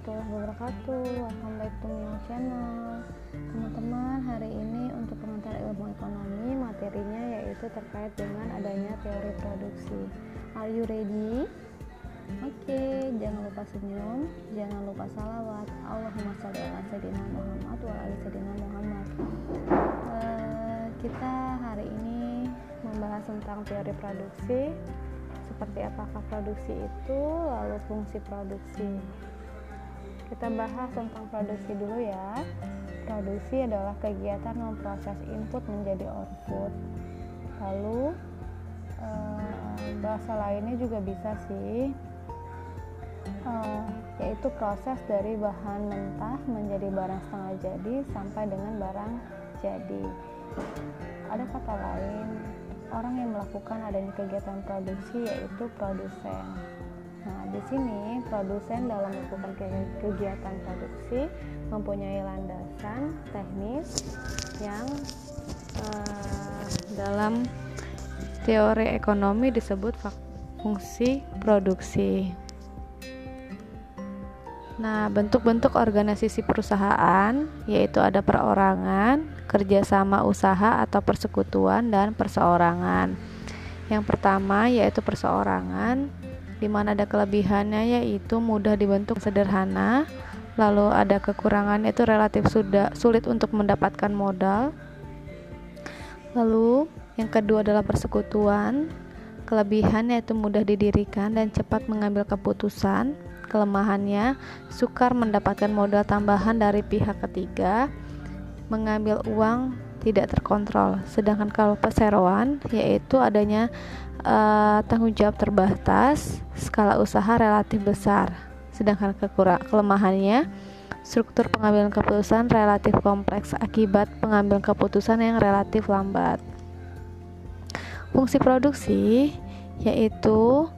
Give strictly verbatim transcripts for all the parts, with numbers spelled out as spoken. warahmatullahi wabarakatuh. Welcome back to my channel. Teman-teman, hari ini untuk pengantar ilmu ekonomi materinya yaitu terkait dengan adanya teori produksi. Are you ready? Oke, okay, jangan lupa senyum, jangan lupa salawat. Allahumma shalli ala sayyidina Muhammad wa ala ali sayyidina Muhammad. Uh, kita hari ini membahas tentang teori produksi. Seperti apakah produksi itu, lalu fungsi produksi. Kita bahas tentang produksi dulu ya. Produksi adalah kegiatan memproses input menjadi output. Lalu bahasa lainnya juga bisa sih, yaitu proses dari bahan mentah menjadi barang setengah jadi sampai dengan barang jadi. Ada kata lain, orang yang melakukan adanya kegiatan produksi yaitu produsen. Nah, di sini produsen dalam melakukan kegiatan produksi mempunyai landasan teknis yang uh, dalam teori ekonomi disebut fungsi produksi. Nah, bentuk-bentuk organisasi perusahaan yaitu ada perorangan, kerjasama usaha atau persekutuan, dan perseorangan. Yang pertama yaitu perseorangan, di mana ada kelebihannya yaitu mudah dibentuk, sederhana, lalu ada kekurangan yaitu relatif sulit untuk mendapatkan modal. Lalu yang kedua adalah persekutuan, kelebihan yaitu mudah didirikan dan cepat mengambil keputusan. Kelemahannya, sukar mendapatkan modal tambahan dari pihak ketiga, mengambil uang tidak terkontrol. Sedangkan kalau perseroan yaitu adanya uh, tanggung jawab terbatas, skala usaha relatif besar. Sedangkan kekurang, kelemahannya, struktur pengambilan keputusan relatif kompleks akibat pengambilan keputusan yang relatif lambat. Fungsi produksi yaitu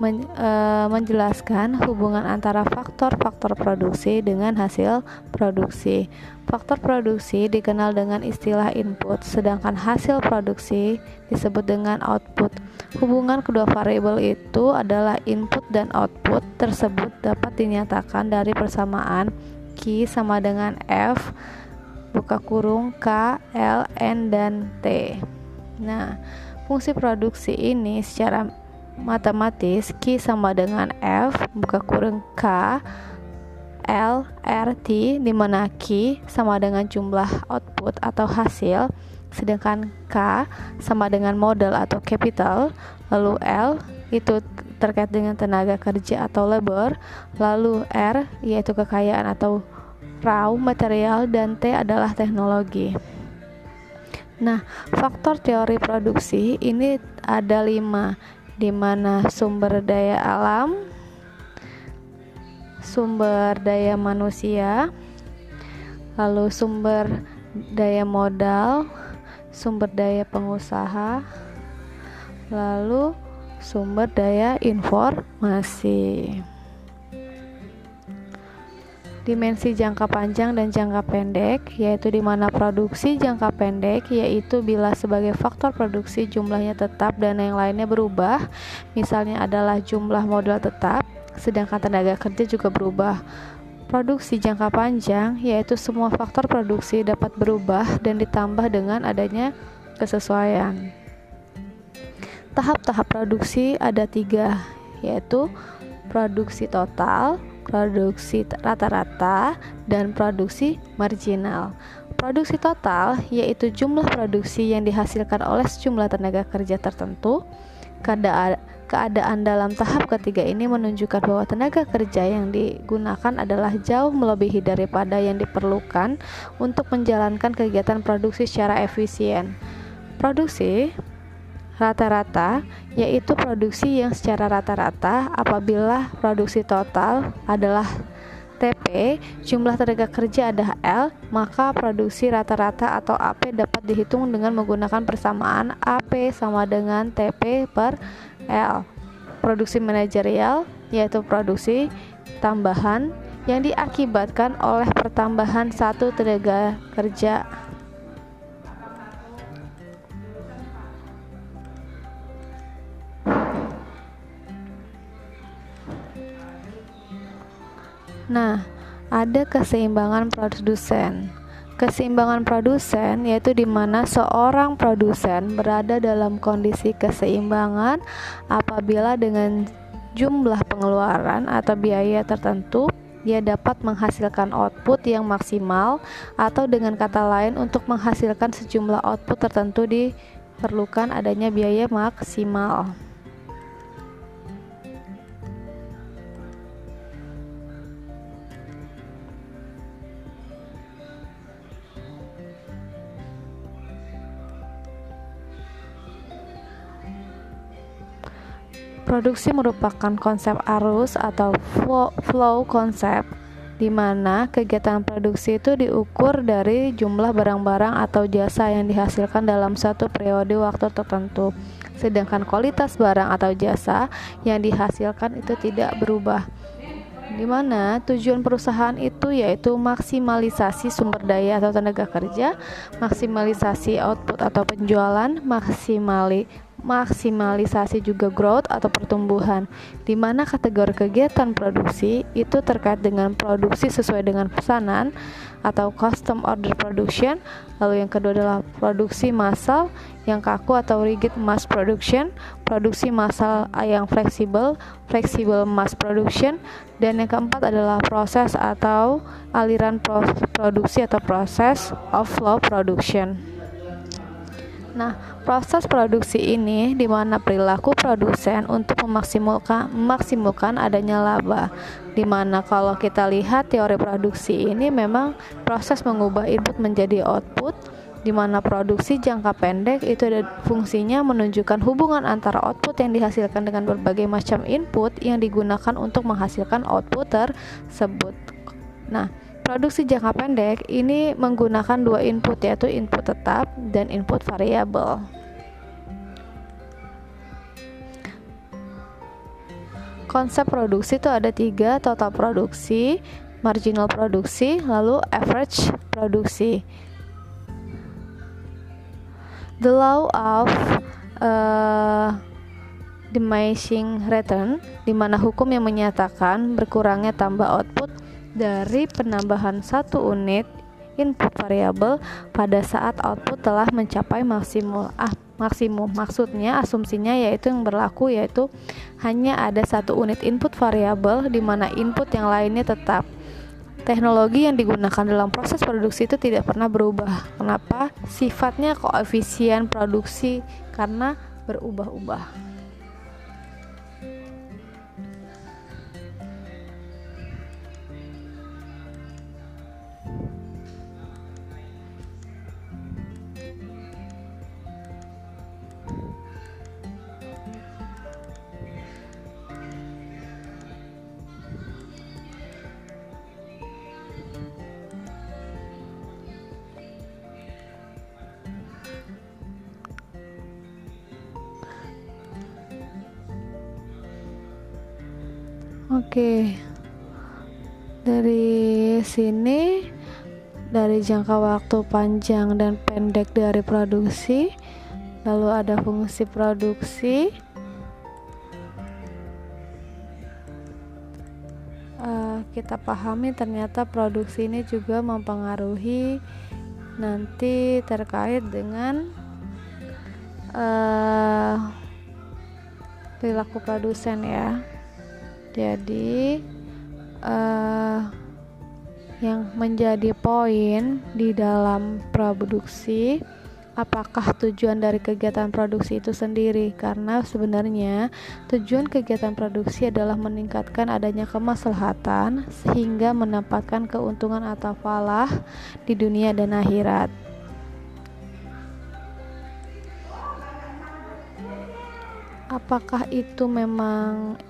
Men, e, menjelaskan hubungan antara faktor-faktor produksi dengan hasil produksi. Faktor produksi dikenal dengan istilah input, sedangkan hasil produksi disebut dengan output. Hubungan kedua variabel itu adalah input dan output tersebut dapat dinyatakan dari persamaan Q sama dengan F buka kurung K, L, N, dan T. Nah, fungsi produksi ini secara matematis Q sama dengan F buka kurung K, L, R, T, dimana Q sama dengan jumlah output atau hasil, sedangkan K sama dengan modal atau capital, lalu L itu terkait dengan tenaga kerja atau labor, lalu R yaitu kekayaan atau raw material, dan T adalah teknologi. Nah, faktor teori produksi ini ada lima, di mana sumber daya alam, sumber daya manusia, lalu sumber daya modal, sumber daya pengusaha, lalu sumber daya informasi. Dimensi jangka panjang dan jangka pendek, yaitu di mana produksi jangka pendek yaitu bila sebagai faktor produksi jumlahnya tetap dan yang lainnya berubah, misalnya adalah jumlah modal tetap, sedangkan tenaga kerja juga berubah. Produksi jangka panjang yaitu semua faktor produksi dapat berubah dan ditambah dengan adanya kesesuaian. Tahap-tahap produksi ada tiga, yaitu produksi total, produksi rata-rata, dan produksi marginal. Produksi total yaitu jumlah produksi yang dihasilkan oleh sejumlah tenaga kerja tertentu. Keadaan dalam tahap ketiga ini menunjukkan bahwa tenaga kerja yang digunakan adalah jauh melebihi daripada yang diperlukan untuk menjalankan kegiatan produksi secara efisien. Produksi rata-rata yaitu produksi yang secara rata-rata apabila produksi total adalah T P, jumlah tenaga kerja ada L, maka produksi rata-rata atau A P dapat dihitung dengan menggunakan persamaan A P sama dengan T P per L. Produksi manajerial yaitu produksi tambahan yang diakibatkan oleh pertambahan satu tenaga kerja. Nah, ada keseimbangan produsen. Keseimbangan produsen yaitu di mana seorang produsen berada dalam kondisi keseimbangan apabila dengan jumlah pengeluaran atau biaya tertentu dia dapat menghasilkan output yang maksimal, atau dengan kata lain untuk menghasilkan sejumlah output tertentu diperlukan adanya biaya maksimal. Produksi merupakan konsep arus atau flow konsep, di mana kegiatan produksi itu diukur dari jumlah barang-barang atau jasa yang dihasilkan dalam satu periode waktu tertentu. Sedangkan kualitas barang atau jasa yang dihasilkan itu tidak berubah. Di mana tujuan perusahaan itu yaitu maksimalisasi sumber daya atau tenaga kerja, maksimalisasi output atau penjualan, maksimali Maksimalisasi juga growth atau pertumbuhan, di mana kategori kegiatan produksi itu terkait dengan produksi sesuai dengan pesanan atau custom order production. Lalu yang kedua adalah produksi massal yang kaku atau rigid mass production, produksi massal yang fleksibel, flexible mass production, dan yang keempat adalah proses atau aliran produksi atau proses of flow production. Nah, proses produksi ini di mana perilaku produsen untuk memaksimalkan, memaksimalkan adanya laba. Di mana kalau kita lihat teori produksi ini memang proses mengubah input menjadi output, di mana produksi jangka pendek itu ada fungsinya menunjukkan hubungan antara output yang dihasilkan dengan berbagai macam input yang digunakan untuk menghasilkan output tersebut. Nah, produksi jangka pendek ini menggunakan dua input, yaitu input tetap dan input variabel. Konsep produksi itu ada tiga, total produksi, marginal produksi, lalu average produksi. The law of uh, diminishing return, di mana hukum yang menyatakan berkurangnya tambah output dari penambahan satu unit input variabel pada saat output telah mencapai maksimum. Ah, maksimum maksudnya asumsinya yaitu yang berlaku yaitu hanya ada satu unit input variabel di mana input yang lainnya tetap. Teknologi yang digunakan dalam proses produksi itu tidak pernah berubah. Kenapa? Sifatnya koefisien produksi karena berubah-ubah. Oke, dari sini, dari jangka waktu panjang dan pendek dari produksi, lalu ada fungsi produksi, uh, kita pahami ternyata produksi ini juga mempengaruhi nanti terkait dengan uh, perilaku produsen ya. Jadi uh, yang menjadi poin di dalam produksi, apakah tujuan dari kegiatan produksi itu sendiri? Karena sebenarnya tujuan kegiatan produksi adalah meningkatkan adanya kemaslahatan sehingga mendapatkan keuntungan atau falah di dunia dan akhirat. Apakah itu memang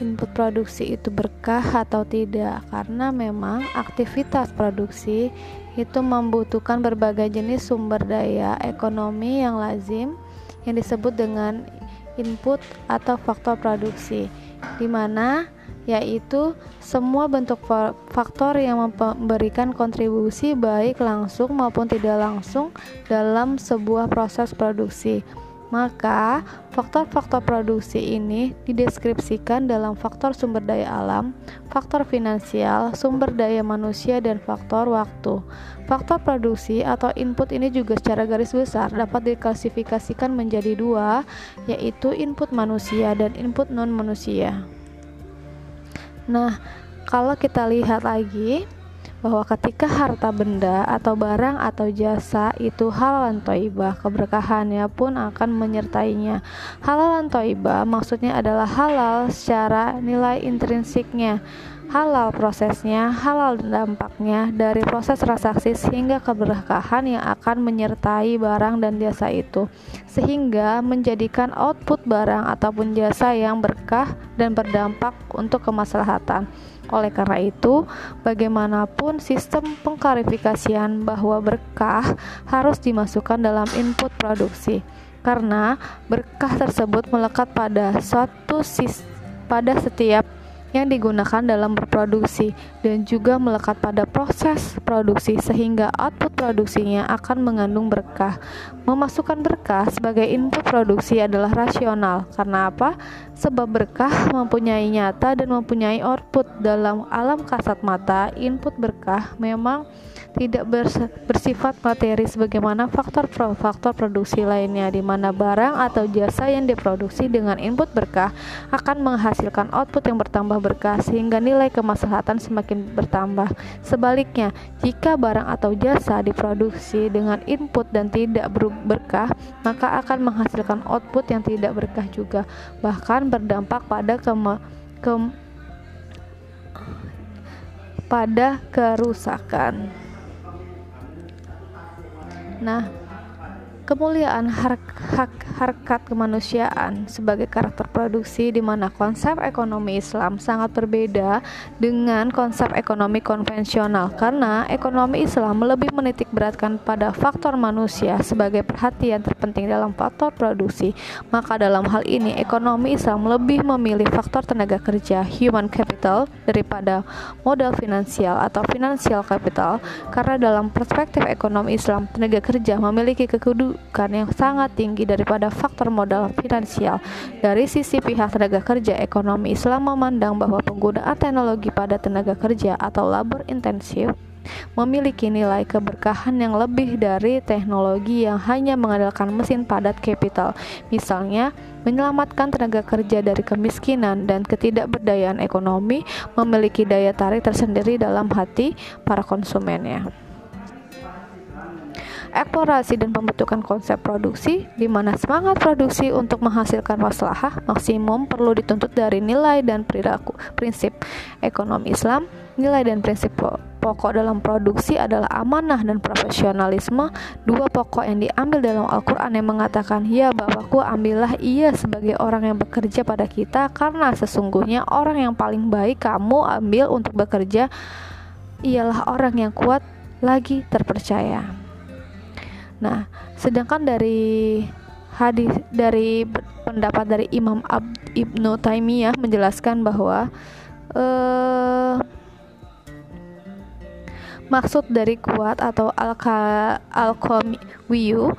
input produksi itu berkah atau tidak? Karena memang aktivitas produksi itu membutuhkan berbagai jenis sumber daya ekonomi yang lazim yang disebut dengan input atau faktor produksi, di mana yaitu semua bentuk faktor yang memberikan kontribusi baik langsung maupun tidak langsung dalam sebuah proses produksi. Maka, faktor-faktor produksi ini dideskripsikan dalam faktor sumber daya alam, faktor finansial, sumber daya manusia, dan faktor waktu. Faktor produksi atau input ini juga secara garis besar dapat diklasifikasikan menjadi dua, yaitu input manusia dan input non-manusia. Nah, kalau kita lihat lagi, bahwa ketika harta benda atau barang atau jasa itu halalan thayyibah, keberkahannya pun akan menyertainya. Halalan thayyibah maksudnya adalah halal secara nilai intrinsiknya, halal prosesnya, halal dampaknya dari proses transaksi sehingga keberkahan yang akan menyertai barang dan jasa itu, sehingga menjadikan output barang ataupun jasa yang berkah dan berdampak untuk kemaslahatan. Oleh karena itu, bagaimanapun sistem pengklarifikasian bahwa berkah harus dimasukkan dalam input produksi, karena berkah tersebut melekat pada suatu sis- pada setiap yang digunakan dalam berproduksi dan juga melekat pada proses produksi sehingga output produksinya akan mengandung berkah. Memasukkan berkah sebagai input produksi adalah rasional. Karena apa? Sebab berkah mempunyai nyata dan mempunyai output dalam alam kasat mata. Input berkah memang tidak bersifat materi sebagaimana faktor-faktor produksi lainnya, di mana barang atau jasa yang diproduksi dengan input berkah akan menghasilkan output yang bertambah berkah sehingga nilai kemaslahatan semakin bertambah. Sebaliknya, jika barang atau jasa diproduksi dengan input dan tidak berkah, maka akan menghasilkan output yang tidak berkah juga, bahkan berdampak pada kema- kem- pada kerusakan. Nah, kemuliaan harkat kemanusiaan sebagai karakter produksi, di mana konsep ekonomi Islam sangat berbeda dengan konsep ekonomi konvensional, karena ekonomi Islam lebih menitik beratkan pada faktor manusia sebagai perhatian terpenting dalam faktor produksi. Maka dalam hal ini ekonomi Islam lebih memilih faktor tenaga kerja human capital daripada modal finansial atau financial capital, karena dalam perspektif ekonomi Islam tenaga kerja memiliki kedudukan yang sangat tinggi daripada faktor modal finansial. Dari sisi pihak tenaga kerja, ekonomi Islam memandang bahwa penggunaan teknologi pada tenaga kerja atau labor intensif memiliki nilai keberkahan yang lebih dari teknologi yang hanya mengandalkan mesin padat capital. Misalnya, menyelamatkan tenaga kerja dari kemiskinan dan ketidakberdayaan ekonomi memiliki daya tarik tersendiri dalam hati para konsumennya. Eksplorasi dan pembentukan konsep produksi, di mana semangat produksi untuk menghasilkan maslahah maksimum perlu dituntut dari nilai dan perilaku. Prinsip ekonomi Islam, nilai dan prinsip pokok dalam produksi adalah amanah dan profesionalisme, dua pokok yang diambil dalam Al-Quran yang mengatakan, "Ya Bapakku, ambillah ia sebagai orang yang bekerja pada kita, karena sesungguhnya orang yang paling baik kamu ambil untuk bekerja ialah orang yang kuat lagi terpercaya." Nah, sedangkan dari hadis dari pendapat dari Imam Ibnu Taimiyah menjelaskan bahwa eh, maksud dari kuat atau al-qawiyu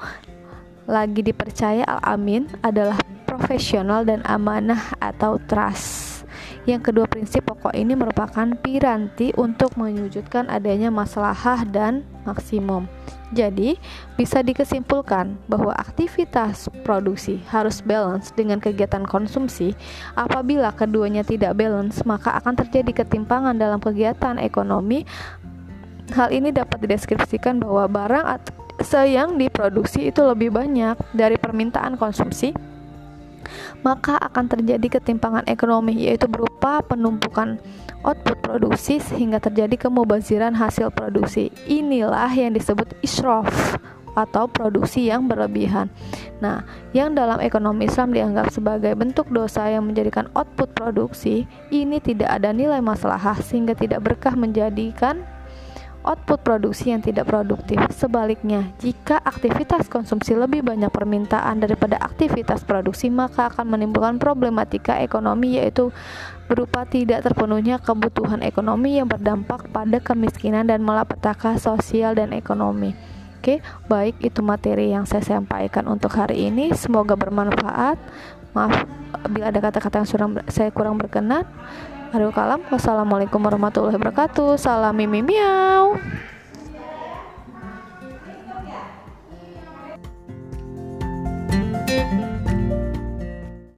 lagi dipercaya al-amin adalah profesional dan amanah atau trust. Yang kedua, prinsip pokok ini merupakan piranti untuk mewujudkan adanya maslahah dan maksimum. Jadi, bisa dikesimpulkan bahwa aktivitas produksi harus balance dengan kegiatan konsumsi. Apabila keduanya tidak balance, maka akan terjadi ketimpangan dalam kegiatan ekonomi. Hal ini dapat dideskripsikan bahwa barang atau jasa yang diproduksi itu lebih banyak dari permintaan konsumsi, maka akan terjadi ketimpangan ekonomi, yaitu berupa penumpukan output produksi sehingga terjadi kemubaziran hasil produksi. Inilah yang disebut israf atau produksi yang berlebihan. Nah, yang dalam ekonomi Islam dianggap sebagai bentuk dosa yang menjadikan output produksi ini tidak ada nilai maslahah sehingga tidak berkah, menjadikan output produksi yang tidak produktif. Sebaliknya, jika aktivitas konsumsi lebih banyak permintaan daripada aktivitas produksi, maka akan menimbulkan problematika ekonomi, yaitu berupa tidak terpenuhnya kebutuhan ekonomi yang berdampak pada kemiskinan dan malapetaka sosial dan ekonomi. Oke, baik, itu materi yang saya sampaikan untuk hari ini. Semoga bermanfaat. Maaf bila ada kata-kata yang kurang, saya kurang berkenan. Akhirul kalam, wassalamualaikum warahmatullahi wabarakatuh. Salam mimi miau.